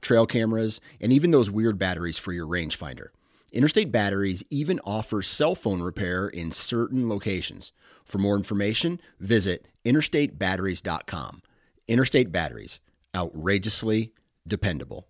trail cameras, and even those weird batteries for your rangefinder. Interstate Batteries even offers cell phone repair in certain locations. For more information, visit interstatebatteries.com. Interstate Batteries, outrageously dependable.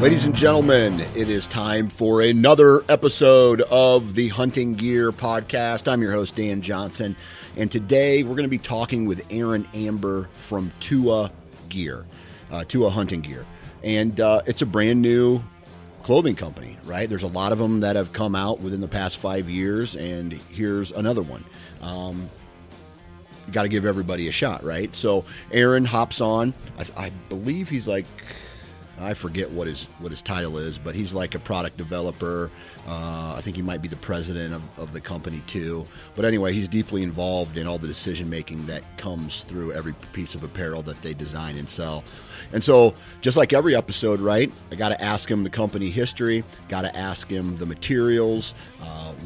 Ladies and gentlemen, it is time for another episode of the Hunting Gear Podcast. I'm your host, Dan Johnson, and today we're going to be talking with Aaron Ambur from Tuo Hunting Gear. And it's a brand new clothing company, right? There's a lot of them that have come out within the past 5 years, and here's another one. Got to give everybody a shot, right? So Aaron hops on. I believe he's like... I forget what his title is, but he's like a product developer. I think he might be the president of the company too. But anyway, he's deeply involved in all the decision-making that comes through every piece of apparel that they design and sell. And so just like every episode, right, I got to ask him the company history, got to ask him the materials,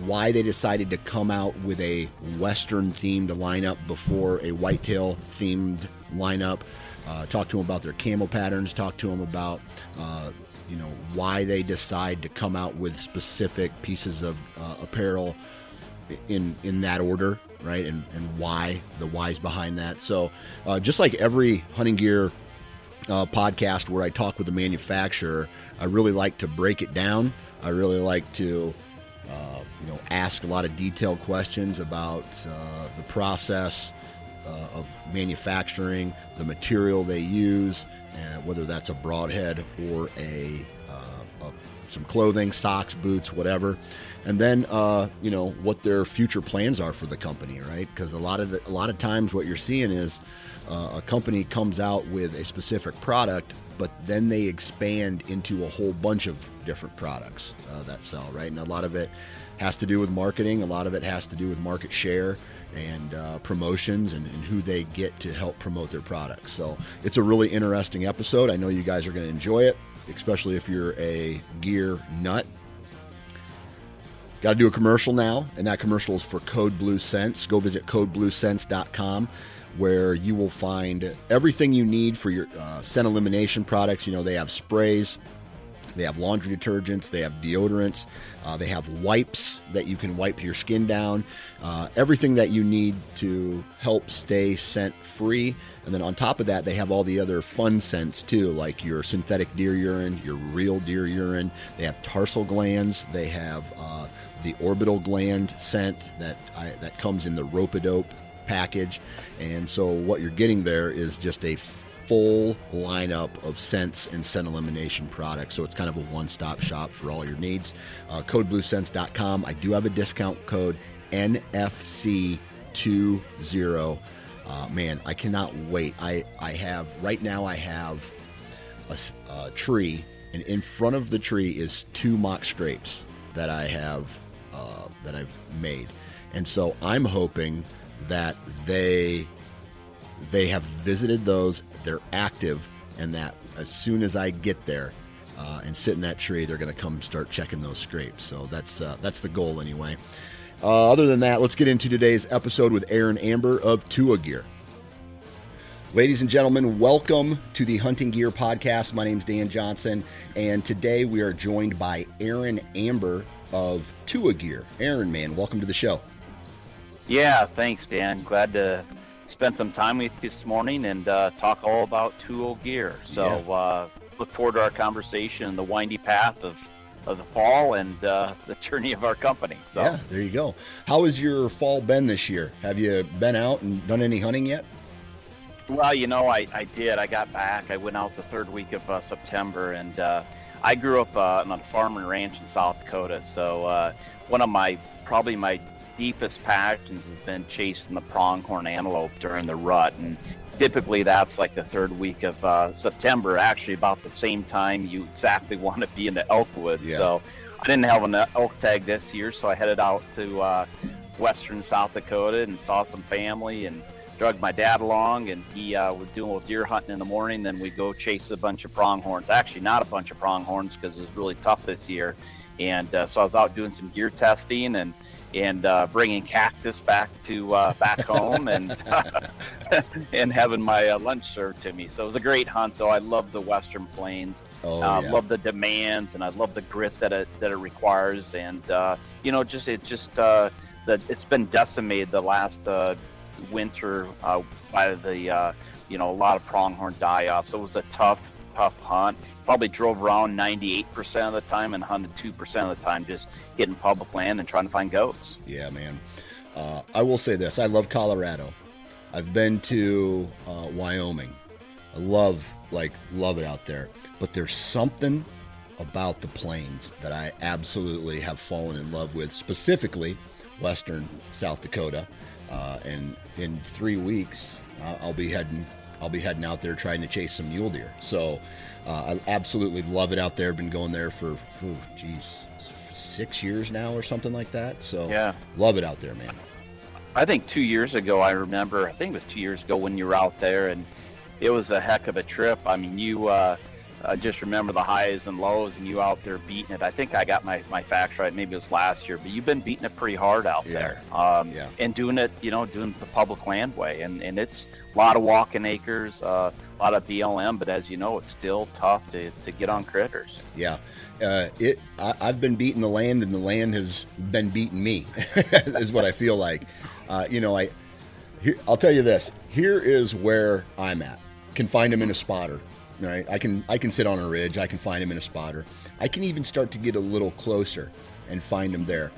why they decided to come out with a Western-themed lineup before a whitetail-themed lineup. Talk to them about their camo patterns, talk to them about, why they decide to come out with specific pieces of apparel in that order, right? And why, the whys behind that. So just like every hunting gear podcast where I talk with the manufacturer, I really like to break it down. I really like to, ask a lot of detailed questions about the process of manufacturing, the material they use, whether that's a broadhead or some clothing, socks, boots, whatever, and then what their future plans are for the company, right? Because a lot of times what you're seeing is a company comes out with a specific product, but then they expand into a whole bunch of different products that sell, right? And a lot of it has to do with marketing. A lot of it has to do with market share and promotions and who they get to help promote their products. So it's a really interesting episode. I know you guys are going to enjoy it, especially if you're a gear nut. Got to do a commercial now, and that commercial is for Code Blue Sense. Go visit codebluesense.com, where you will find everything you need for your scent elimination products. You know, they have sprays, they have laundry detergents, they have deodorants, they have wipes that you can wipe your skin down, everything that you need to help stay scent free. And then on top of that, they have all the other fun scents too, like your synthetic deer urine, your real deer urine. They have tarsal glands, they have the orbital gland scent that comes in the rope-a-dope package. And so what you're getting there is just a full lineup of scents and scent elimination products. So it's kind of a one-stop shop for all your needs. CodeBlueScents.com. I do have a discount code, NFC20. Man, I cannot wait. I have a tree, and in front of the tree is two mock scrapes that I have, that I've made. And so I'm hoping that they have visited those, they're active, and that as soon as I get there and sit in that tree, they're going to come start checking those scrapes. So that's the goal anyway. Other than that, let's get into today's episode with Aaron Ambur of Tuo Gear. Ladies and gentlemen, welcome to the Hunting Gear Podcast. My name's Dan Johnson, and today we are joined by Aaron Ambur of Tuo Gear. Aaron, man, welcome to the show. Yeah, thanks, Dan. Glad to spend some time with you this morning and talk all about Tuo Gear. So look forward to our conversation and the windy path of the fall and the journey of our company. So yeah, there you go. How has your fall been this year? Have you been out and done any hunting yet? Well, I did. I got back. I went out the third week of September, and I grew up on a farm and ranch in South Dakota. So one of my probably my deepest passions has been chasing the pronghorn antelope during the rut, and typically that's like the third week of September, actually about the same time you exactly want to be in the elk woods. Yeah. So I didn't have an elk tag this year, so I headed out to western South Dakota and saw some family and drug my dad along, and he was doing a little deer hunting in the morning. Then we'd go chase a bunch of pronghorns, actually not a bunch of pronghorns because it was really tough this year. And so I was out doing some gear testing and bringing cactus back to back home and having my lunch served to me. So it was a great hunt, though. I love the Western Plains. Love the demands, and I love the grit that it requires. And it's been decimated the last winter by the a lot of pronghorn die-off. So it was a tough hunt. Probably drove around 98% of the time and hunted 2% of the time, just hitting public land and trying to find goats. Yeah, man. I will say this. I love Colorado. I've been to Wyoming. I love it out there. But there's something about the plains that I absolutely have fallen in love with, specifically western South Dakota. And in 3 weeks, I'll be heading out there trying to chase some mule deer. So I absolutely love it out there. Been going there for 6 years now or something like that. So yeah, love it out there, man. I think 2 years ago, I think it was 2 years ago when you were out there, and it was a heck of a trip. I mean, you just remember the highs and lows, and you out there beating it. I think I got my facts right. Maybe it was last year, but you've been beating it pretty hard out there. And doing it, doing it the public land way. And it's a lot of walking acres, a lot of BLM, but as you know, it's still tough to get on critters. Yeah. I've been beating the land, and the land has been beating me is what I feel like. I'll tell you this. Here is where I'm at. Can find them in a spotter. Right? I can sit on a ridge. I can find them in a spotter. I can even start to get a little closer and find them there.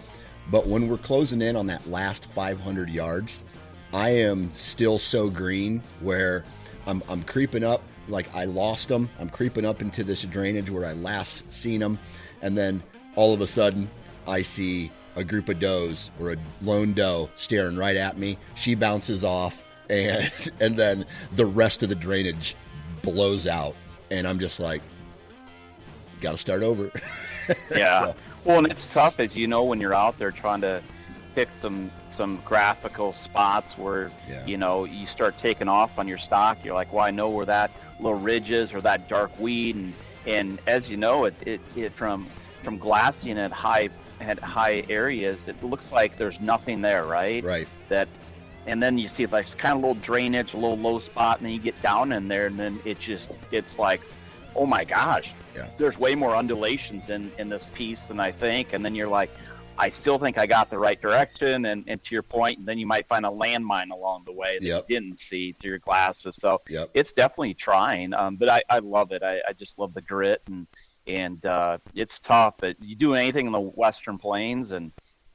But when we're closing in on that last 500 yards, I am still so green where I'm creeping up like I lost them. I'm creeping up into this drainage where I last seen them. And then all of a sudden, I see a group of does or a lone doe staring right at me. She bounces off, and then the rest of the drainage blows out, and I'm just like, gotta start over. Yeah. Well, and it's tough, as you know, when you're out there trying to pick some graphical spots where you start taking off on your stock. You're like, well, I know where that little ridge is or that dark weed, and as you know, it from glassing at high areas, it looks like there's nothing there, right? That. And then you see like kind of a little drainage, a little low spot, and then you get down in there, and then it's like, oh my gosh, there's way more undulations in this piece than I think. And then you're like, I still think I got the right direction, and to your point, and then you might find a landmine along the way that you didn't see through your glasses. So it's definitely trying, but I love it. I just love the grit, and it's tough. But you do anything in the Western Plains and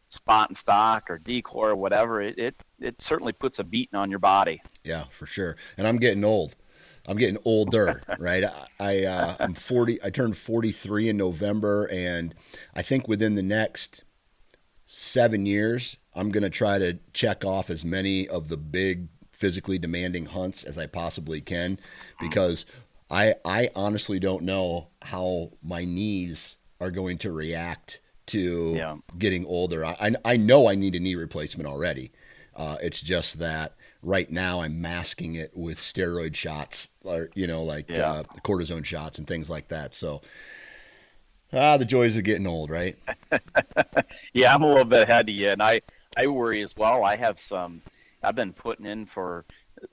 spot and stock or decoy or whatever, it certainly puts a beating on your body. Yeah, for sure. And I'm getting old. I'm getting older, right? I'm 40. I turned 43 in November, and I think within the next 7 years, I'm going to try to check off as many of the big physically demanding hunts as I possibly can, because I honestly don't know how my knees are going to react to getting older. I know I need a knee replacement already. It's just that right now I'm masking it with steroid shots, or cortisone shots and things like that. So the joys of getting old, right? Yeah, I'm a little bit ahead of you, and I worry as well. I've been putting in for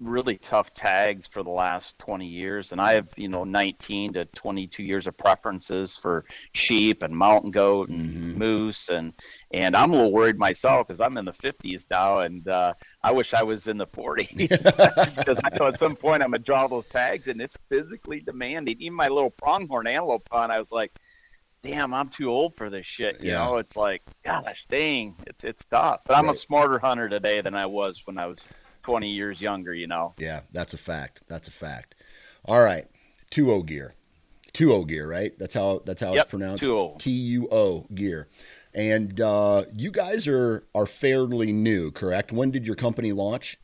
really tough tags for the last 20 years, and I have 19 to 22 years of preferences for sheep and mountain goat and moose, and I'm a little worried myself because I'm in the 50s now, and I wish I was in the 40s because I know at some point I'm gonna draw those tags, and it's physically demanding. Even my little pronghorn antelope hunt, I was like, damn, I'm too old for this shit. You know, it's like, gosh dang, it's tough. But I'm a smarter hunter today than I was when I was 20 years younger, Yeah, that's a fact. All right. Tuo gear, right? That's how it's pronounced. Tuo gear. And you guys are fairly new, correct? When did your company launch?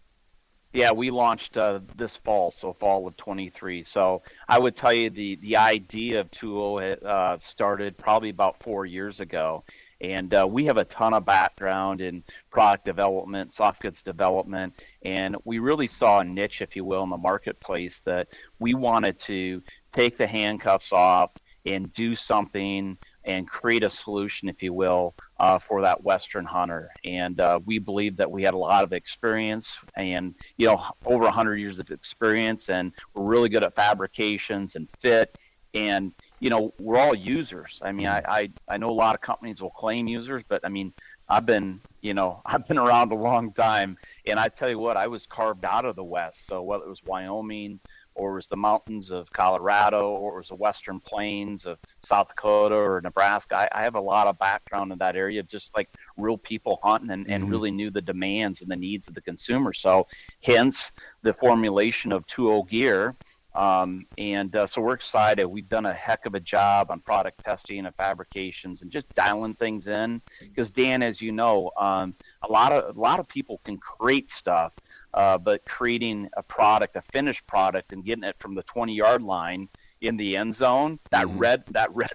Yeah, we launched this fall, so fall of 23. So I would tell you the idea of Tuo started probably about 4 years ago. And we have a ton of background in product development, soft goods development, and we really saw a niche, if you will, in the marketplace that we wanted to take the handcuffs off and do something and create a solution, if you will, for that Western hunter. And we believe that we had a lot of experience and, you know, over 100 years of experience, and we're really good at fabrications and fit. And, you know, we're all users. I mean, I know a lot of companies will claim users, but I mean, I've been around a long time. And I tell you what, I was carved out of the West. So whether it was Wyoming, or it was the mountains of Colorado, or it was the western plains of South Dakota or Nebraska. I have a lot of background in that area, just like real people hunting and really knew the demands and the needs of the consumer. So hence the formulation of Tuo Gear. So we're excited. We've done a heck of a job on product testing and fabrications and just dialing things in. Because Dan, as you know, a lot of people can create stuff. But creating a product, a finished product, and getting it from the 20-yard line in the end zone, that red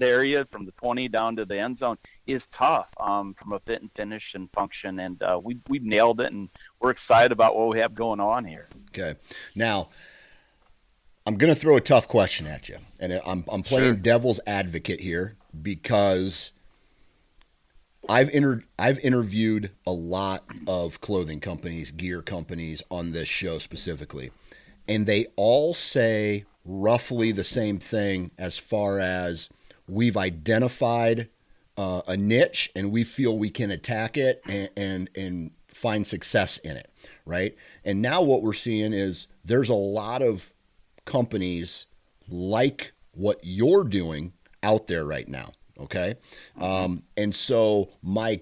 area from the 20 down to the end zone is tough from a fit and finish and function. And we've nailed it, and we're excited about what we have going on here. Okay. Now, I'm going to throw a tough question at you, and I'm playing devil's advocate here because I've interviewed a lot of clothing companies, gear companies on this show specifically, and they all say roughly the same thing as far as we've identified a niche and we feel we can attack it and find success in it, right? And now what we're seeing is there's a lot of companies like what you're doing out there right now. Okay. And so my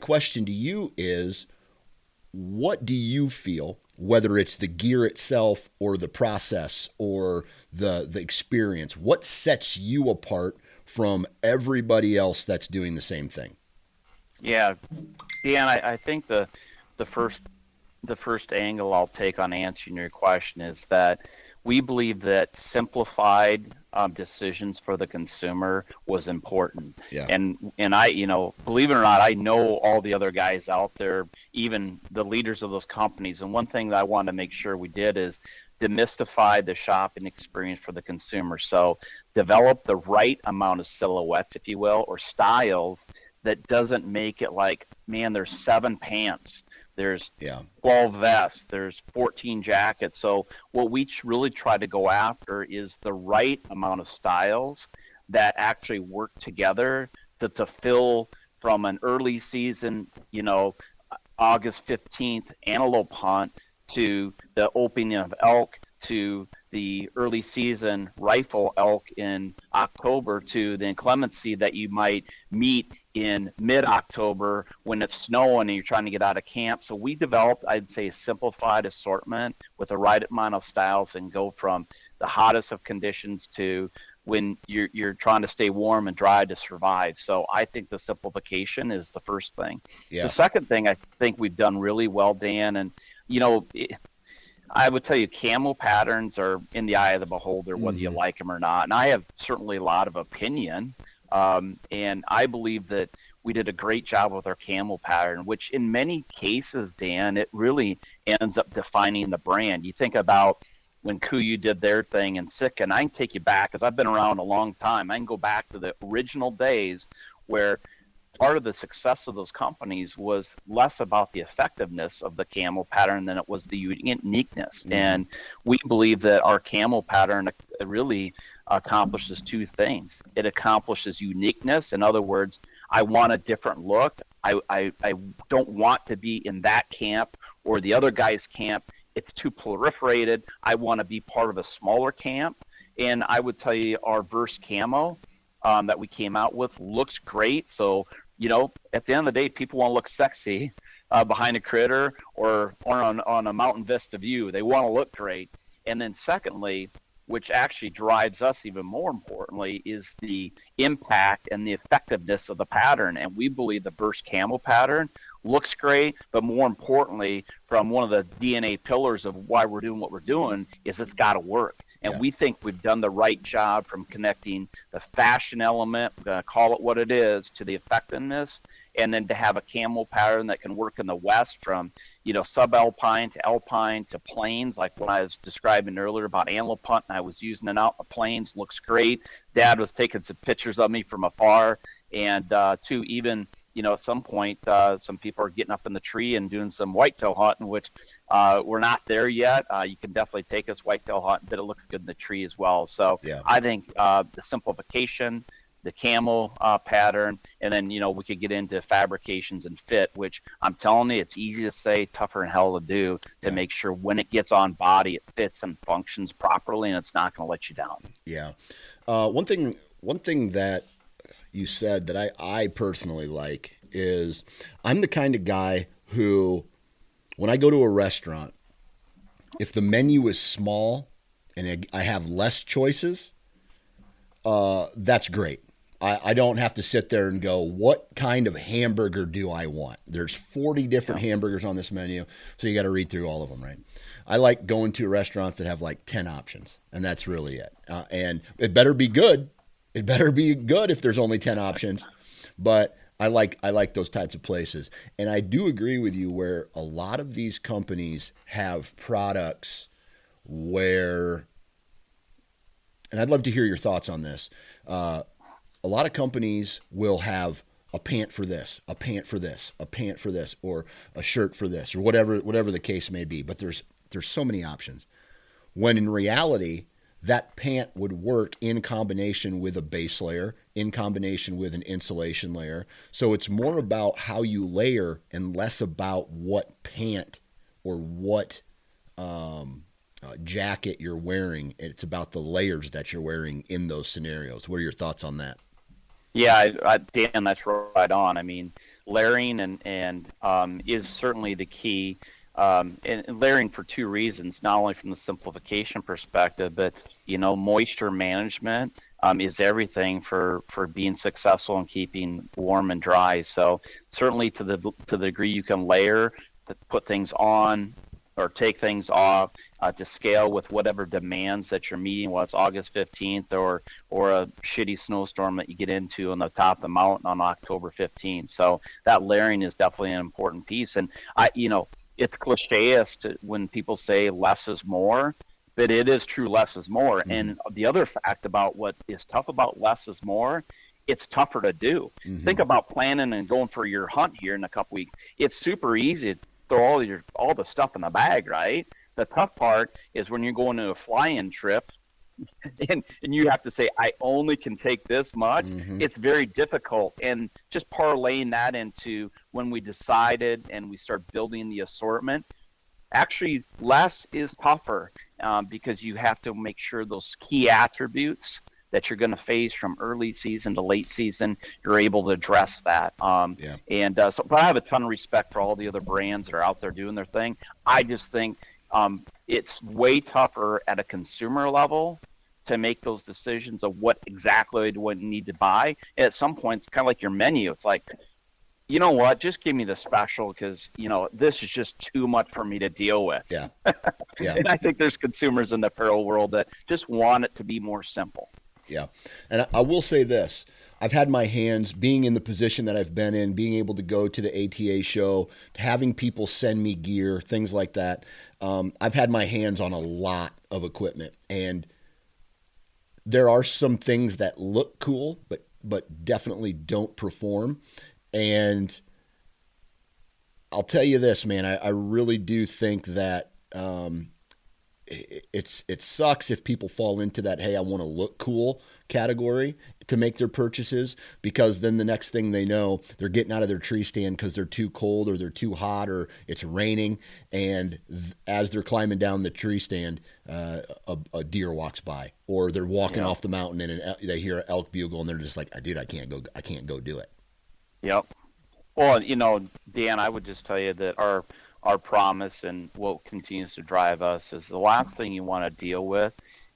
question to you is, what do you feel, whether it's the gear itself or the process or the experience, what sets you apart from everybody else that's doing the same thing? Yeah. Dan, I think the first angle I'll take on answering your question is that we believe that simplified decisions for the consumer was important. Yeah. And I, you know, believe it or not, I know all the other guys out there, even the leaders of those companies. And one thing that I wanted to make sure we did is demystify the shopping experience for the consumer. So develop the right amount of silhouettes, if you will, or styles that doesn't make it like, man, there's 7 pants. There's 12 vests, there's 14 jackets. So what we really try to go after is the right amount of styles that actually work together to fill from an early season, you know, August 15th antelope hunt to the opening of elk to the early season rifle elk in October to the inclemency that you might meet in mid-October when it's snowing and you're trying to get out of camp. So we developed, I'd say, a simplified assortment with the right amount of styles and go from the hottest of conditions to when you're trying to stay warm and dry to survive. So I think the simplification is the first thing. Yeah. The second thing I think we've done really well, Dan, and, you know, I would tell you camel patterns are in the eye of the beholder, whether you like them or not. And I have certainly a lot of opinion. And I believe that we did a great job with our camel pattern, which in many cases, Dan, it really ends up defining the brand. You think about when Kuiu did their thing in Sitka, and I can take you back because I've been around a long time. I can go back to the original days where part of the success of those companies was less about the effectiveness of the camel pattern than it was the uniqueness. Mm-hmm. And we believe that our camel pattern really accomplishes two things. It accomplishes uniqueness. In other words, I want a different look. I don't want to be in that camp or the other guy's camp. It's too proliferated. I want to be part of a smaller camp. And I would tell you our verse camo that we came out with looks great. So, you know, at the end of the day, people want to look sexy behind a critter or on a mountain vista view. They want to look great. And then secondly, which actually drives us even more importantly, is the impact and the effectiveness of the pattern. And we believe the burst camel pattern looks great, but more importantly, from one of the DNA pillars of why we're doing what we're doing, is it's got to work. And we think we've done the right job from connecting the fashion element, call it what it is, to the effectiveness. And then to have a camel pattern that can work in the West from, you know, subalpine to alpine to plains, like what I was describing earlier about antelope hunt, and I was using it out in the plains, looks great. Dad was taking some pictures of me from afar. And to even, you know, at some point, some people are getting up in the tree and doing some whitetail hunting, which we're not there yet. You can definitely take us whitetail hunting, but it looks good in the tree as well. So I think the simplification, the camel pattern, and then, you know, we could get into fabrications and fit, which I'm telling you, it's easy to say, tougher than hell to do, to make sure when it gets on body, it fits and functions properly, and it's not going to let you down. One thing that you said that I personally like is, I'm the kind of guy who, when I go to a restaurant, if the menu is small and I have less choices, that's great. I don't have to sit there and go, what kind of hamburger do I want? There's 40 different hamburgers on this menu, so you got to read through all of them, right? I like going to restaurants that have like 10 options, and that's really it. And it better be good. It better be good if there's only 10 options. But I like those types of places. And I do agree with you where a lot of these companies have products where, and I'd love to hear your thoughts on this, a lot of companies will have a pant for this, a pant for this, a pant for this, or a shirt for this, or whatever the case may be. But there's so many options. When in reality, that pant would work in combination with a base layer, in combination with an insulation layer. So it's more about how you layer and less about what pant or what jacket you're wearing. It's about the layers that you're wearing in those scenarios. What are your thoughts on that? Dan, that's right on. I mean, layering and is certainly the key, and layering for two reasons, not only from the simplification perspective, but, you know, moisture management is everything for being successful and keeping warm and dry. So certainly to the degree you can layer, put things on or take things off, to scale with whatever demands that you're meeting, whether it's August 15th or a shitty snowstorm that you get into on the top of the mountain on October 15th. So that layering is definitely an important piece. And it's cliché when people say less is more, but it is true, less is more. Mm-hmm. And the other fact about what is tough about less is more, it's tougher to do. Mm-hmm. Think about planning and going for your hunt here in a couple weeks. It's super easy to throw all the stuff in the bag, right? The tough part is when you're going to a fly-in trip and you have to say, I only can take this much. Mm-hmm. It's very difficult. And just parlaying that into when we decided and we start building the assortment, actually less is tougher because you have to make sure those key attributes that you're going to face from early season to late season, you're able to address that. But I have a ton of respect for all the other brands that are out there doing their thing. I just think it's way tougher at a consumer level to make those decisions of what exactly do I need to buy. And at some point, it's kind of like your menu. It's like, you know what, just give me the special because, you know, this is just too much for me to deal with. Yeah. And I think there's consumers in the apparel world that just want it to be more simple. Yeah. And I will say this. I've had my hands, being in the position that I've been in, being able to go to the ATA show, having people send me gear, things like that. I've had my hands on a lot of equipment, and there are some things that look cool, but definitely don't perform. And I'll tell you this, man, I really do think that it sucks if people fall into that, hey, I want to look cool category to make their purchases, because then the next thing they know, they're getting out of their tree stand because they're too cold or they're too hot or it's raining. And as they're climbing down the tree stand, a deer walks by, or they're walking off the mountain and they hear an elk bugle and they're just like, dude, I can't go do it. Yep. Well, you know, Dan, I would just tell you that our promise and what continues to drive us is the last thing you want to deal with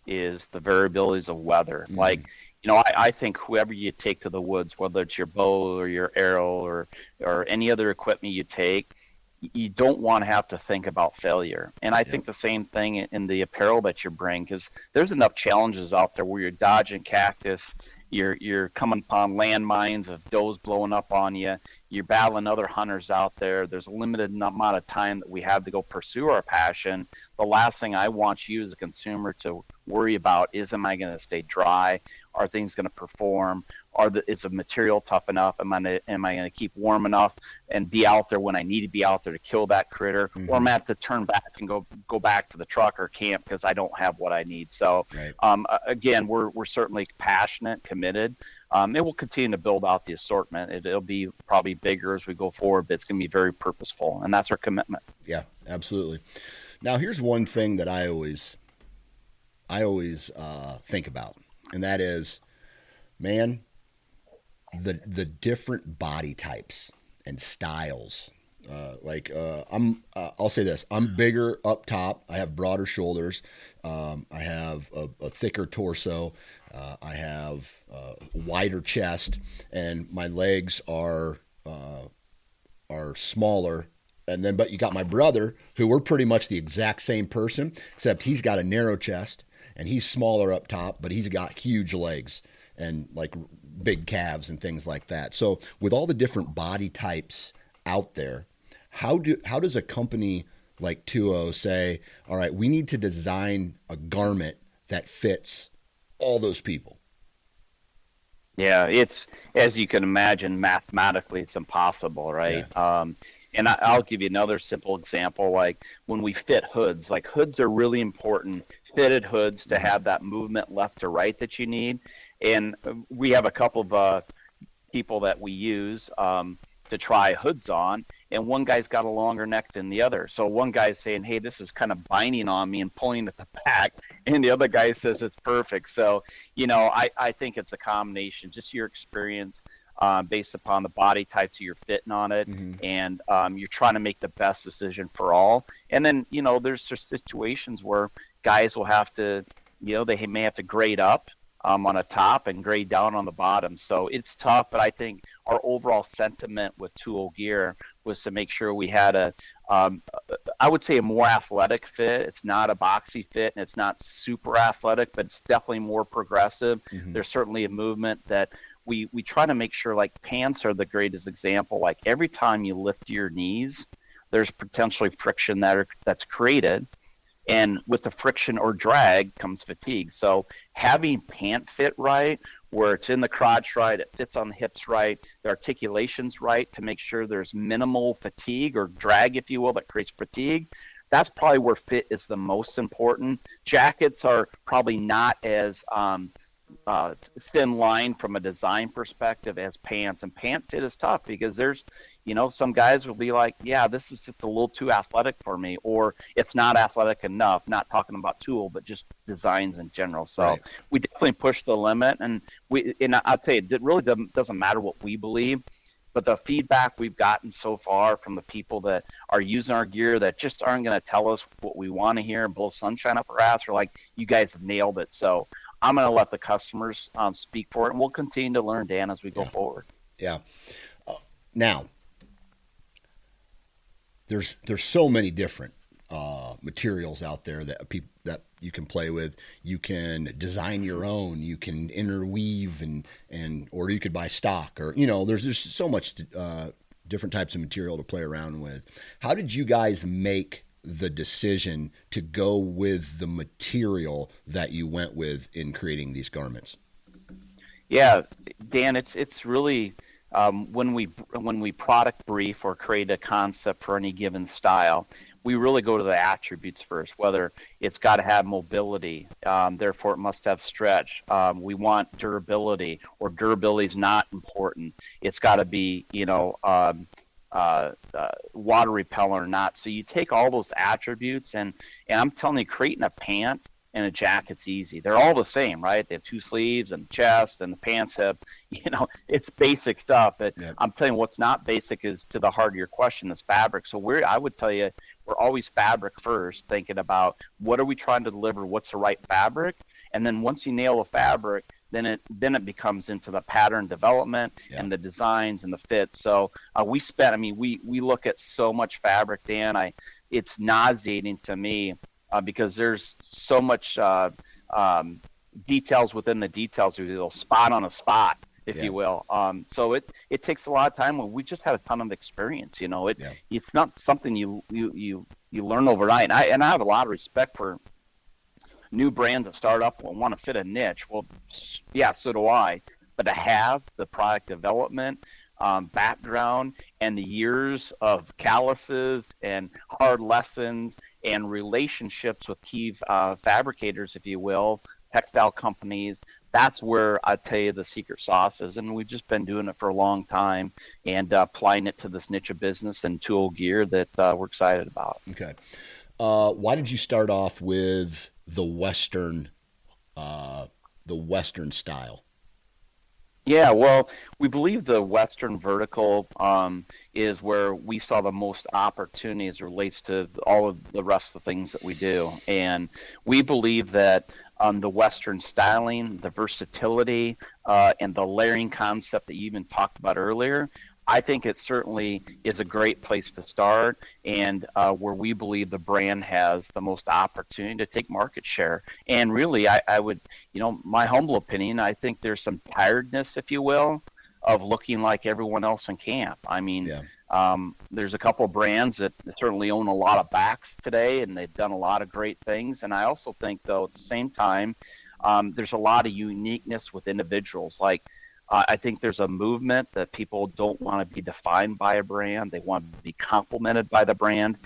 is the variabilities of weather. Mm-hmm. Like, you know, I think whoever you take to the woods, whether it's your bow or your arrow or any other equipment you take, you don't want to have to think about failure. And I think the same thing in the apparel that you bring, because there's enough challenges out there where you're dodging cactus, you're coming upon landmines of does blowing up on you, you're battling other hunters out there. There's a limited amount of time that we have to go pursue our passion. The last thing I want you as a consumer to worry about is, am I going to stay dry? Are things going to perform? Is the material tough enough? Am I going to keep warm enough and be out there when I need to be out there to kill that critter? Mm-hmm. Or am I have to turn back and go back to the truck or camp because I don't have what I need? So, again, we're certainly passionate, committed. It will continue to build out the assortment. It'll be probably bigger as we go forward, but it's going to be very purposeful, and that's our commitment. Yeah, absolutely. Now, here's one thing that I always think about, and that is, man, the different body types and styles. I'll say this: I'm bigger up top. I have broader shoulders. I have a thicker torso. I have a wider chest, and my legs are smaller. And then, but you got my brother, who we're pretty much the exact same person, except he's got a narrow chest and he's smaller up top, but he's got huge legs and like big calves and things like that. So with all the different body types out there, how does a company like Tuo say, all right, we need to design a garment that fits all those people? Yeah, it's, as you can imagine, mathematically it's impossible, right? Yeah. And I'll give you another simple example. Like when we fit hoods, like hoods are really important, fitted hoods, to have that movement left to right that you need. And we have a couple of people that we use to try hoods on, and one guy's got a longer neck than the other. So one guy's saying, hey, this is kind of binding on me and pulling at the back, and the other guy says it's perfect. So, you know, I think it's a combination, just your experience based upon the body type, so you're fitting on it, and you're trying to make the best decision for all. And then, you know, there's situations where guys will have to, you know, they may have to grade up on a top and grade down on the bottom. So it's tough, but I think our overall sentiment with Tuo Gear was to make sure we had a, I would say, a more athletic fit. It's not a boxy fit, and it's not super athletic, but it's definitely more progressive. Mm-hmm. There's certainly a movement that we try to make sure, like pants are the greatest example. Like every time you lift your knees, there's potentially friction that's created. And with the friction or drag comes fatigue. So having pant fit right, where it's in the crotch right, it fits on the hips right, the articulation's right, to make sure there's minimal fatigue or drag, if you will, that creates fatigue. That's probably where fit is the most important. Jackets are probably not as thin line from a design perspective as pants, and pant fit is tough because there's, you know, some guys will be like, yeah, this is just a little too athletic for me, or it's not athletic enough, not talking about Tuo, but just designs in general. So we definitely push the limit, and I'll tell you, it really doesn't matter what we believe, but the feedback we've gotten so far from the people that are using our gear that just aren't going to tell us what we want to hear and blow sunshine up our ass, are like, you guys have nailed it. So I'm going to let the customers speak for it, and we'll continue to learn, Dan, as we go forward. Yeah. Now, there's so many different materials out there that you can play with. You can design your own. You can interweave and or you could buy stock, or, you know, there's so much different types of material to play around with. How did you guys make the decision to go with the material that you went with in creating these garments? Yeah, Dan, it's really. When we product brief or create a concept for any given style, we really go to the attributes first, whether it's got to have mobility, therefore it must have stretch. We want durability, or durability is not important. It's got to be, you know, water repellent or not. So you take all those attributes, and I'm telling you, creating a pant and a jacket's easy. They're all the same, right? They have two sleeves and chest and the pants hip. You know, it's basic stuff. But yeah. I'm telling you, what's not basic is, to the heart of your question, is fabric. So I would tell you, we're always fabric first, thinking about what are we trying to deliver, what's the right fabric. And then once you nail a fabric, then it becomes into the pattern development and the designs and the fits. So we look at so much fabric, Dan. It's nauseating to me because there's so much details within the details. It'll spot on a spot, if you will. So it takes a lot of time. When we just had a ton of experience, you know, it's not something you learn overnight. And I have a lot of respect for new brands that start up and want to fit a niche. Well, yeah, so do I. But to have the product development background and the years of calluses and hard lessons and relationships with key fabricators, if you will, textile companies, that's where I tell you the secret sauce is. And we've just been doing it for a long time and applying it to this niche of business and tool gear that we're excited about. Okay. Why did you start off with the Western style? Yeah, well, we believe the Western vertical is where we saw the most opportunity as it relates to all of the rest of the things that we do. And we believe that the Western styling, the versatility, and the layering concept that you even talked about earlier, I think it certainly is a great place to start, and where we believe the brand has the most opportunity to take market share. And really, I would, you know, my humble opinion, I think there's some tiredness, if you will, of looking like everyone else in camp. I mean, there's a couple of brands that certainly own a lot of backs today, and they've done a lot of great things. And I also think, though, at the same time, there's a lot of uniqueness with individuals. Like, I think there's a movement that people don't want to be defined by a brand. They want to be complimented by the brand.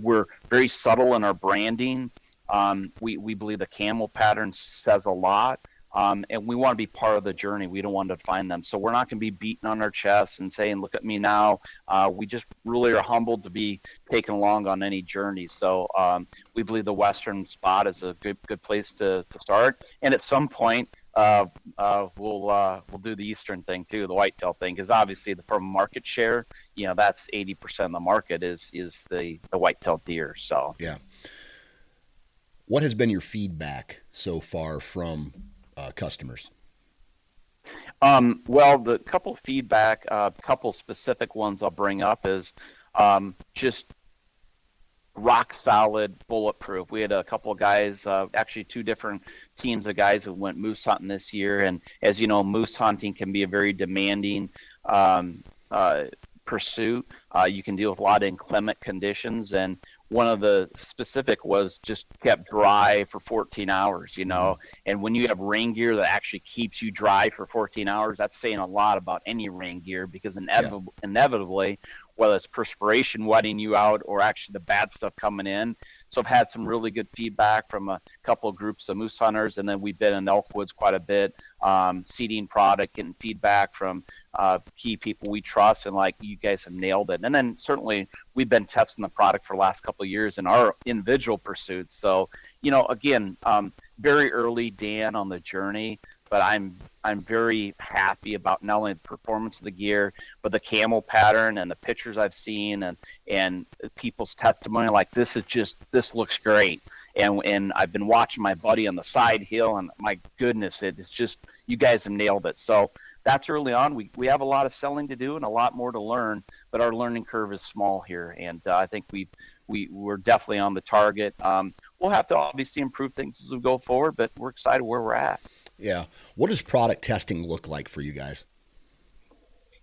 We're very subtle in our branding. We believe the camel pattern says a lot, and we want to be part of the journey. We don't want to define them. So we're not going to be beating on our chests and saying, look at me now. We just really are humbled to be taken along on any journey. So we believe the Western spot is a good place to start. And at some point, we'll do the Eastern thing too, the whitetail thing, because obviously from market share, you know, that's 80% of the market is the whitetail deer. So yeah, what has been your feedback so far from customers? Well, the couple feedback, couple specific ones I'll bring up is just rock solid, bulletproof. We had a couple of guys, actually two different teams of guys who went moose hunting this year. And as you know, moose hunting can be a very demanding pursuit. You can deal with a lot of inclement conditions. And one of the specific was just kept dry for 14 hours, you know. And when you have rain gear that actually keeps you dry for 14 hours, that's saying a lot about any rain gear, because inevitably, whether it's perspiration wetting you out or actually the bad stuff coming in. So I've had some really good feedback from a couple of groups of moose hunters, and then we've been in elk woods quite a bit, seeding product and feedback from key people we trust, and like, you guys have nailed it. And then certainly we've been testing the product for the last couple of years in our individual pursuits. So, you know, again, very early, Dan, on the journey, but I'm very happy about not only the performance of the gear, but the camel pattern and the pictures I've seen and people's testimony. Like, this looks great. And I've been watching my buddy on the side hill, and my goodness, it's just, you guys have nailed it. So that's early on. We have a lot of selling to do and a lot more to learn, but our learning curve is small here. And I think we're definitely on the target. We'll have to obviously improve things as we go forward, but we're excited where we're at. Yeah. What does product testing look like for you guys?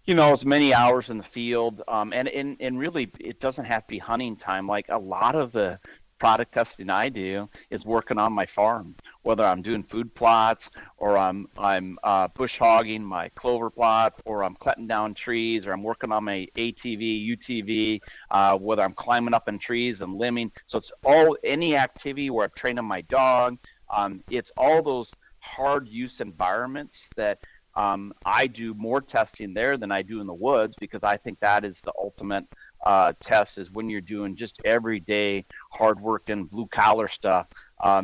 You know, as many hours in the field, and really, it doesn't have to be hunting time. Like, a lot of the product testing I do is working on my farm, whether I'm doing food plots or I'm bush hogging my clover plot, or I'm cutting down trees, or I'm working on my ATV, UTV, whether I'm climbing up in trees and limbing. So it's all, any activity where I'm training my dog. It's all those hard use environments that I do more testing there than I do in the woods, because I think that is the ultimate test is when you're doing just everyday hard work and blue collar stuff,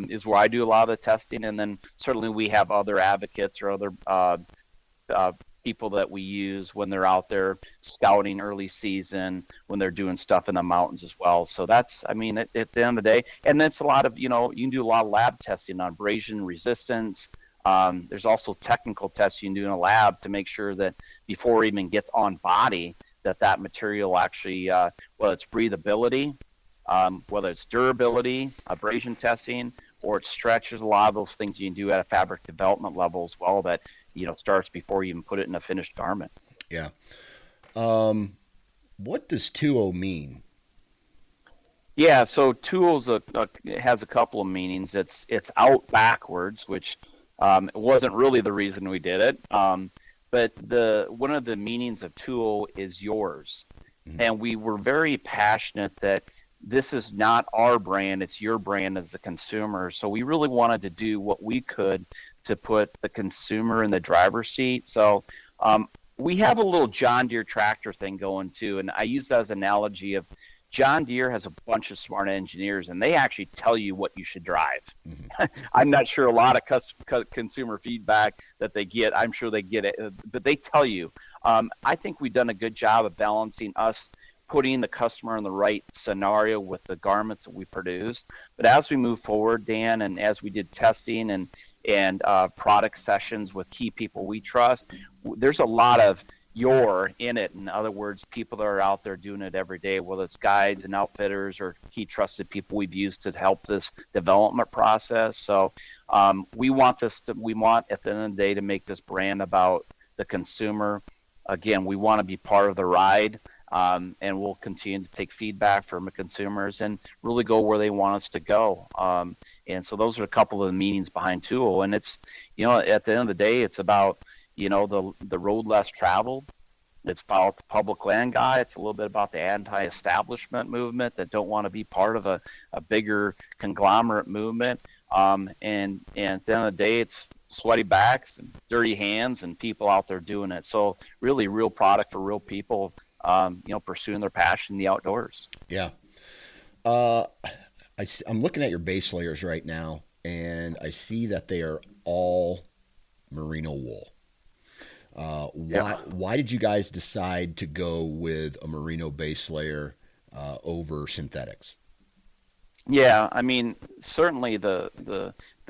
is where I do a lot of the testing. And then certainly we have other advocates or other people that we use when they're out there scouting early season, when they're doing stuff in the mountains as well. So that's, I mean, at the end of the day, and that's a lot of, you know, you can do a lot of lab testing on abrasion resistance. There's also technical tests you can do in a lab to make sure that before we even get on body, that material actually, whether it's breathability, whether it's durability, abrasion testing, or it stretches, a lot of those things you can do at a fabric development level as well that, you know, starts before you even put it in a finished garment. Yeah. What does Tuo mean? Yeah, so Tuo has a couple of meanings. It's out backwards, which it wasn't really the reason we did it. But one of the meanings of Tuo is yours. Mm-hmm. And we were very passionate that this is not our brand, it's your brand as the consumer. So we really wanted to do what we could to put the consumer in the driver's seat. So we have a little John Deere tractor thing going too. And I use that as an analogy of John Deere has a bunch of smart engineers, and they actually tell you what you should drive. Mm-hmm. I'm not sure a lot of consumer feedback that they get. I'm sure they get it, but they tell you. I think we've done a good job of balancing us putting the customer in the right scenario with the garments that we produced. But as we move forward, Dan, and as we did testing and product sessions with key people we trust, there's a lot of your in it. In other words, people that are out there doing it every day, whether it's guides and outfitters or key trusted people we've used to help this development process. So we want at the end of the day to make this brand about the consumer. Again, we want to be part of the ride. And we'll continue to take feedback from the consumers and really go where they want us to go. And so those are a couple of the meanings behind Tuo. And it's, you know, at the end of the day, it's about, you know, the road less traveled. It's about the public land guy. It's a little bit about the anti-establishment movement that don't want to be part of a bigger conglomerate movement. And at the end of the day, it's sweaty backs and dirty hands and people out there doing it. So really real product for real people. You know, pursuing their passion in the outdoors. Yeah. I'm looking at your base layers right now, and I see that they are all merino wool. Why did you guys decide to go with a merino base layer over synthetics? Yeah, I mean, certainly the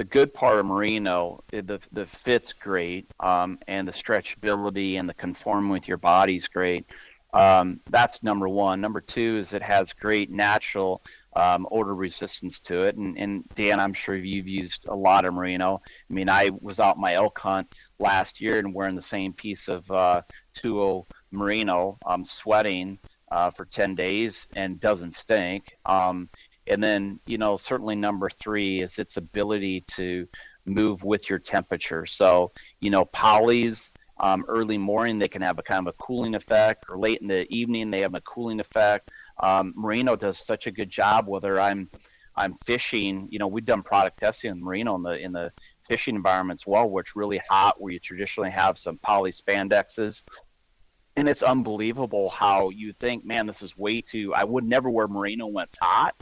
good part of merino, the fit's great, and the stretchability and the conforming with your body's great. That's number one. Number two is it has great natural odor resistance to it. And Dan, I'm sure you've used a lot of merino. I mean, I was out my elk hunt last year and wearing the same piece of Tuo merino. I'm sweating for 10 days and doesn't stink. And then, you know, certainly number three is its ability to move with your temperature. So, you know, polys, early morning, they can have a kind of a cooling effect, or late in the evening, they have a cooling effect. Merino does such a good job, whether I'm fishing, you know, we've done product testing in merino in the fishing environment as well, where it's really hot, where you traditionally have some poly spandexes. And it's unbelievable how you think, man, this is way too, I would never wear merino when it's hot,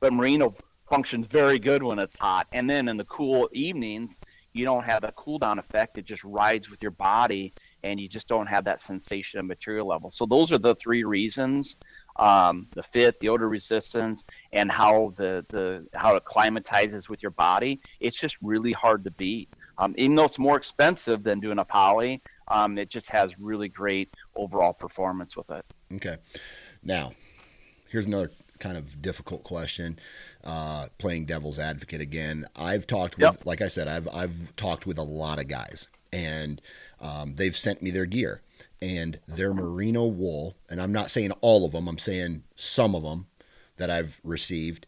but merino functions very good when it's hot. And then in the cool evenings, you don't have a cool down effect. It just rides with your body and you just don't have that sensation of material level. So those are the three reasons, the fit, the odor resistance, and how how it acclimatizes with your body. It's just really hard to beat. Even though it's more expensive than doing a poly, it just has really great overall performance with it. Okay. Now, here's another kind of difficult question, playing devil's advocate again. I've talked with, like I said, I've talked with a lot of guys, and they've sent me their gear and their merino wool. And I'm not saying all of them, I'm saying some of them that I've received,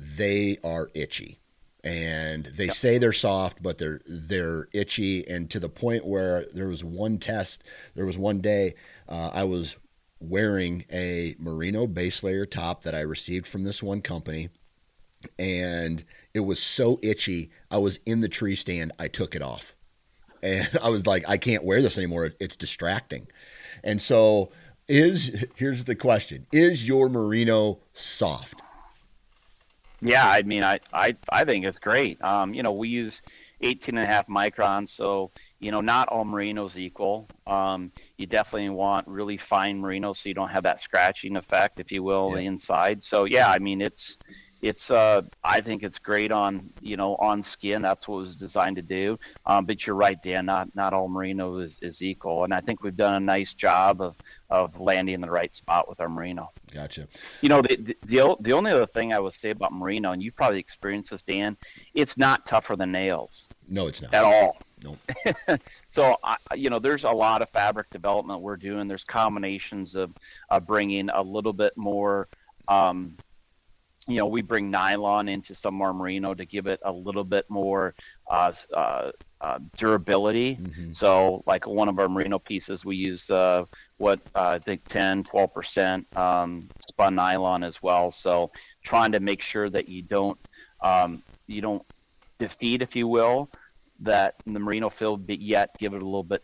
they are itchy, and they say they're soft, but they're itchy. And to the point where there was one day I was wearing a merino base layer top that I received from this one company, and it was so itchy. I was in the tree stand. I took it off and I was like, I can't wear this anymore. It's distracting. And so Here's the question. Is your merino soft? Yeah, I mean, I think it's great. You know, we use 18.5 microns, so, you know, not all merinos equal. You definitely want really fine merinos so you don't have that scratching effect, if you will, inside. So, yeah, I mean, it's I think it's great on, you know, on skin. That's what it was designed to do. But you're right, Dan, not all merino is equal. And I think we've done a nice job of landing in the right spot with our merino. Gotcha. You know, the only other thing I would say about merino, and you probably experienced this, Dan, it's not tougher than nails. No, it's not. At all. Nope. So, you know, there's a lot of fabric development we're doing. There's combinations of bringing a little bit more, you know, we bring nylon into some of our merino to give it a little bit more durability. Mm-hmm. So, like one of our merino pieces, we use I think 10, 12% spun nylon as well. So, trying to make sure that you don't defeat, if you will, that in the merino field, but yet give it a little bit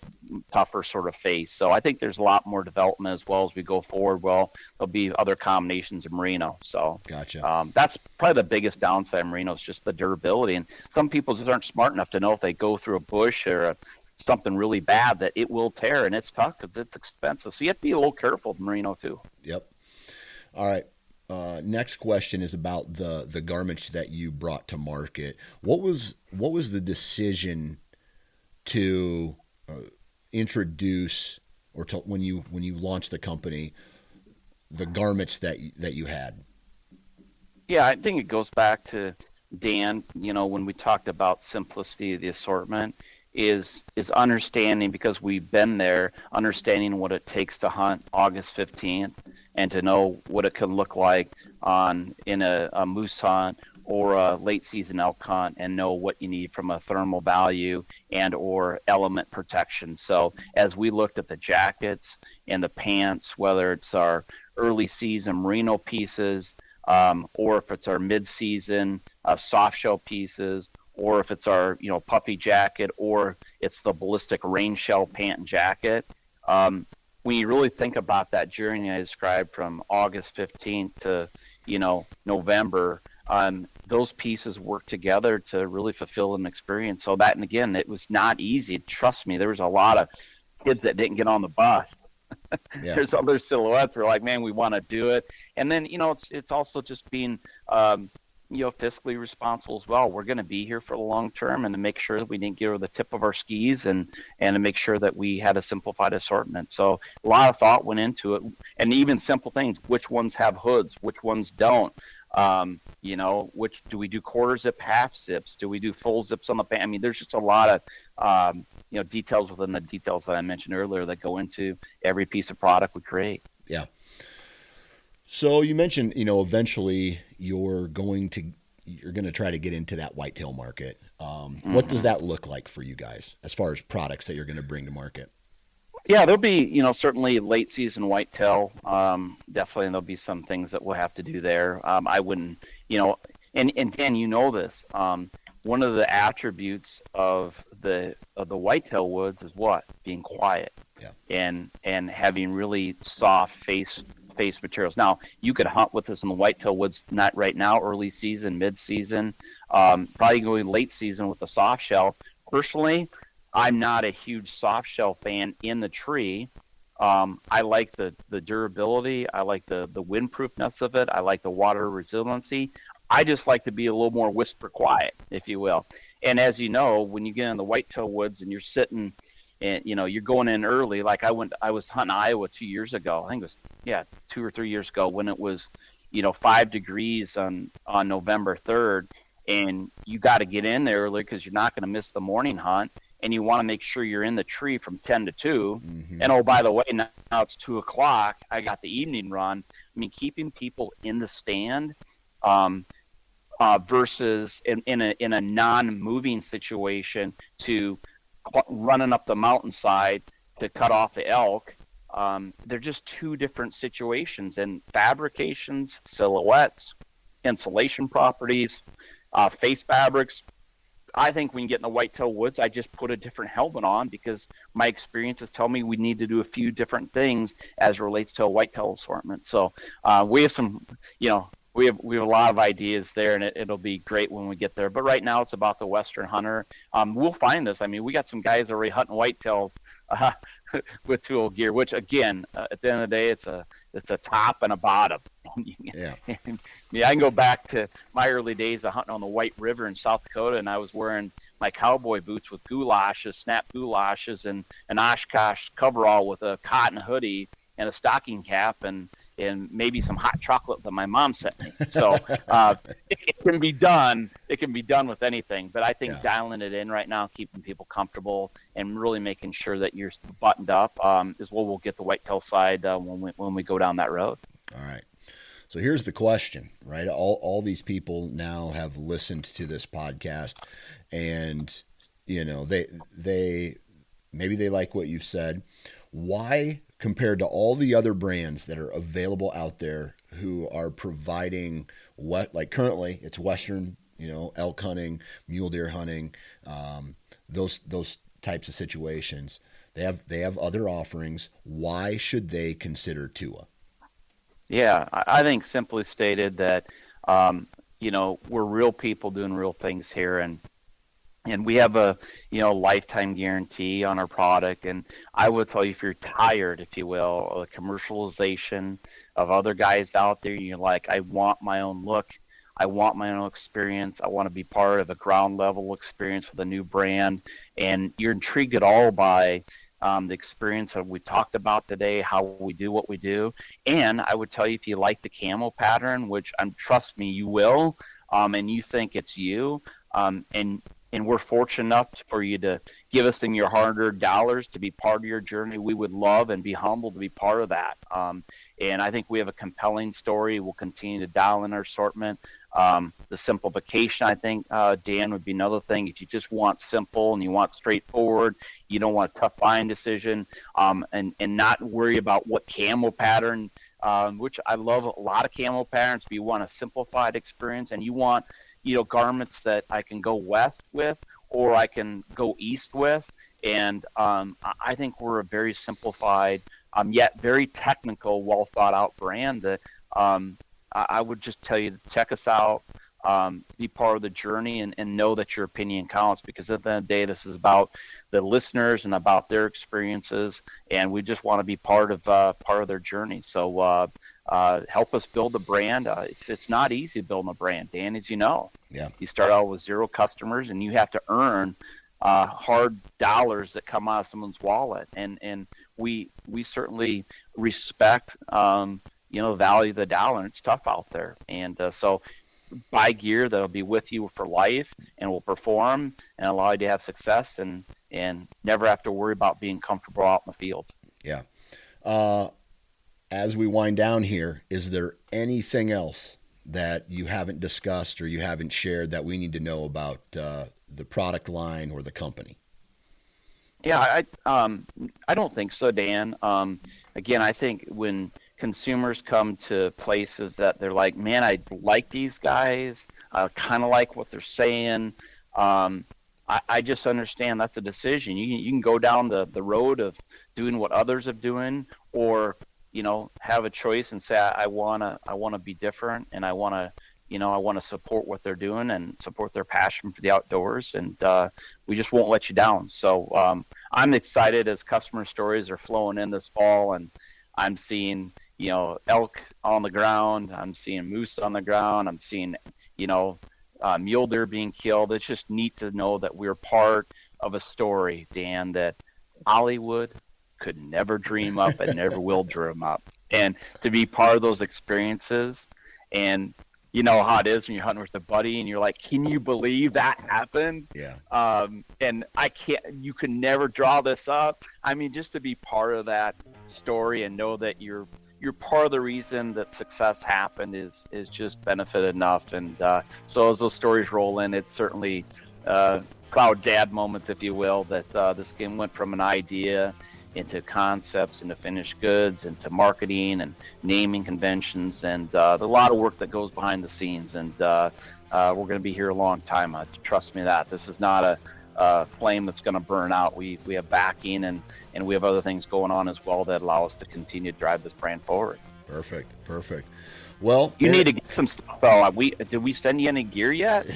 tougher sort of face. So I think there's a lot more development as well as we go forward. Well, there'll be other combinations of merino. So gotcha. That's probably the biggest downside of merino is just the durability. And some people just aren't smart enough to know if they go through a bush or something really bad that it will tear, and it's tough because it's expensive. So you have to be a little careful with merino too. Yep. All right. Next question is about the garments that you brought to market. What was the decision to introduce or to, when you launched the company, the garments that you had? Yeah, I think it goes back to, Dan, you know, when we talked about simplicity of the assortment is understanding, because we've been there, understanding what it takes to hunt August 15th and to know what it can look like in a moose hunt or a late season elk hunt, and know what you need from a thermal value and or element protection. So as we looked at the jackets and the pants, whether it's our early season merino pieces, or if it's our mid season soft shell pieces, or if it's our, you know, puffy jacket, or it's the ballistic rain shell pant and jacket. When you really think about that journey I described from August 15th to, you know, November, those pieces work together to really fulfill an experience. So that, and again, it was not easy. Trust me, there was a lot of kids that didn't get on the bus. Yeah. There's other silhouettes. We're like, man, we want to do it. And then, you know, it's also just being, you know, fiscally responsible as well. We're going to be here for the long term, and to make sure that we didn't get over the tip of our skis, and to make sure that we had a simplified assortment. So a lot of thought went into it, and even simple things, which ones have hoods, which ones don't, you know, which do we do quarter zip, half zips? Do we do full zips on the pant? I mean, there's just a lot of, you know, details within the details that I mentioned earlier that go into every piece of product we create. Yeah. So you mentioned, you know, eventually you're going to try to get into that whitetail market. What does that look like for you guys as far as products that you're going to bring to market? Yeah, there'll be, you know, certainly late season whitetail. Definitely there'll be some things that we'll have to do there. I wouldn't, you know, and Dan, you know this. One of the attributes of the whitetail woods is what? Being quiet. Yeah. And having really soft face materials. Now you could hunt with us in the whitetail woods, not right now, early season, mid season, probably going late season with the soft shell. Personally, I'm not a huge soft shell fan in the tree. I like the durability. I like the windproofness of it. I like the water resiliency. I just like to be a little more whisper quiet, if you will. And as you know, when you get in the whitetail woods and you're sitting, and, you know, you're going in early. Like I was hunting Iowa 2 years ago. I think it was 2 or 3 years ago, when it was, you know, 5 degrees on November 3rd. And you got to get in there early because you're not going to miss the morning hunt. And you want to make sure you're in the tree from 10 to 2. Mm-hmm. And, oh, by the way, now it's 2 o'clock. I got the evening run. I mean, keeping people in the stand versus in a non-moving situation to – running up the mountainside to cut off the elk. They're just two different situations, and fabrications, silhouettes, insulation properties, face fabrics. I think when you get in the whitetail woods, I just put a different helmet on because my experiences tell me we need to do a few different things as it relates to a whitetail assortment. So we have some, you know, we have a lot of ideas there, and it'll be great when we get there. But right now it's about the Western hunter. We'll find this. I mean, we got some guys already hunting whitetails with Tuo gear, which again, at the end of the day, it's a top and a bottom. Yeah. Yeah, I can go back to my early days of hunting on the White River in South Dakota, and I was wearing my cowboy boots with goulashes, snap goulashes, and an Oshkosh coverall with a cotton hoodie and a stocking cap, and maybe some hot chocolate that my mom sent me. So it can be done. It can be done with anything. But I think dialing it in right now, keeping people comfortable, and really making sure that you're buttoned up is what we'll get the whitetail side when we go down that road. All right. So here's the question, right? All these people now have listened to this podcast, and you know they maybe they like what you've said. Why, compared to all the other brands that are available out there who are providing what, like currently it's Western, you know, elk hunting, mule deer hunting, those types of situations, they have other offerings. Why should they consider Tuo? Yeah, I think simply stated that, you know, we're real people doing real things here, and we have a, you know, lifetime guarantee on our product. And I would tell you, if you're tired, if you will, of the commercialization of other guys out there, you're like, I want my own look. I want my own experience. I want to be part of a ground level experience with a new brand. And you're intrigued at all by the experience that we talked about today, how we do what we do. And I would tell you, if you like the camel pattern, which trust me, you will, and you think it's you, and we're fortunate enough for you to give us in your $100 to be part of your journey, we would love and be humbled to be part of that. And I think we have a compelling story. We'll continue to dial in our assortment. The simplification, I think, Dan, would be another thing. If you just want simple and you want straightforward, you don't want a tough buying decision, and not worry about what camel pattern, which I love a lot of camel patterns, but you want a simplified experience, and you want, you know, garments that I can go west with or I can go east with. And I think we're a very simplified, yet very technical, well thought out brand that I would just tell you to check us out, be part of the journey, and know that your opinion counts, because at the end of the day, this is about the listeners and about their experiences, and we just want to be part of their journey. So help us build a brand. It's not easy building a brand, Dan, as you know. Yeah. You start out with zero customers, and you have to earn hard dollars that come out of someone's wallet. And we certainly respect, you know, value the dollar, and it's tough out there. And so buy gear that'll be with you for life and will perform and allow you to have success and never have to worry about being comfortable out in the field. Yeah. As we wind down here, is there anything else that you haven't discussed or you haven't shared that we need to know about the product line or the company? Yeah, I don't think so, Dan. Again, I think when consumers come to places that they're like, man, I like these guys, I kind of like what they're saying, I just understand that's a decision. You can go down the road of doing what others are doing, or you know, have a choice and say, I wanna be different, and I wanna support what they're doing and support their passion for the outdoors, and we just won't let you down. So I'm excited as customer stories are flowing in this fall, and I'm seeing, you know, elk on the ground, I'm seeing moose on the ground, I'm seeing, you know, mule deer being killed. It's just neat to know that we're part of a story, Dan, that Hollywood could never dream up and never will dream up. And to be part of those experiences, and you know how it is when you're hunting with a buddy and you're like, can you believe that happened? Yeah. And you can never draw this up. I mean, just to be part of that story and know that you're part of the reason that success happened is just benefit enough. And so as those stories roll in, it's certainly proud dad moments, if you will, that this game went from an idea into concepts, into finished goods, into marketing and naming conventions, and a lot of work that goes behind the scenes. And We're going to be here a long time. Trust me that. This is not a flame that's going to burn out. We have backing and we have other things going on as well that allow us to continue to drive this brand forward. Perfect. Well, you need to get some stuff though. Did we send you any gear yet?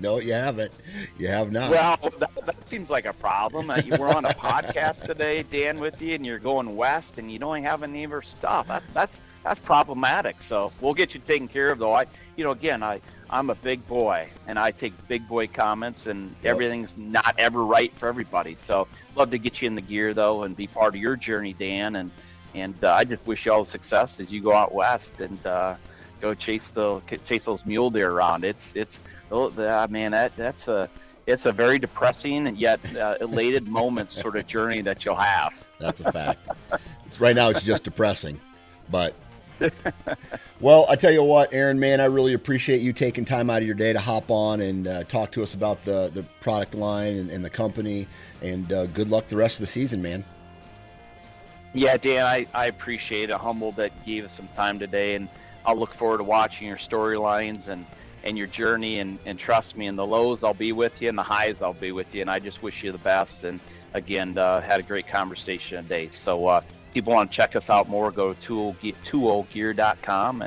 No, you haven't. You have not. Well, that seems like a problem. We're on a podcast today, Dan, with you, and you're going west, and you don't have any of our stuff. That's problematic. So we'll get you taken care of, though. I'm a big boy, and I take big boy comments, and everything's not ever right for everybody. So love to get you in the gear though, and be part of your journey, Dan, and I just wish you all success as you go out west and go chase those mule deer around. It's a very depressing and yet elated moments sort of journey that you'll have. That's a fact. Right now it's just depressing, but well, I tell you what, Aaron, man, I really appreciate you taking time out of your day to hop on and talk to us about the product line and the company. And good luck the rest of the season, man. Yeah, Dan, I appreciate it. Humbled that you gave us some time today, and I'll look forward to watching your storylines and your journey, and trust me, in the lows I'll be with you, and the highs I'll be with you, and I just wish you the best. And again, had a great conversation today. So people want to check us out more, go to tuogear.com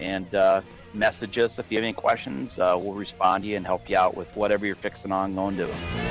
and message us if you have any questions. We'll respond to you and help you out with whatever you're fixing on going to.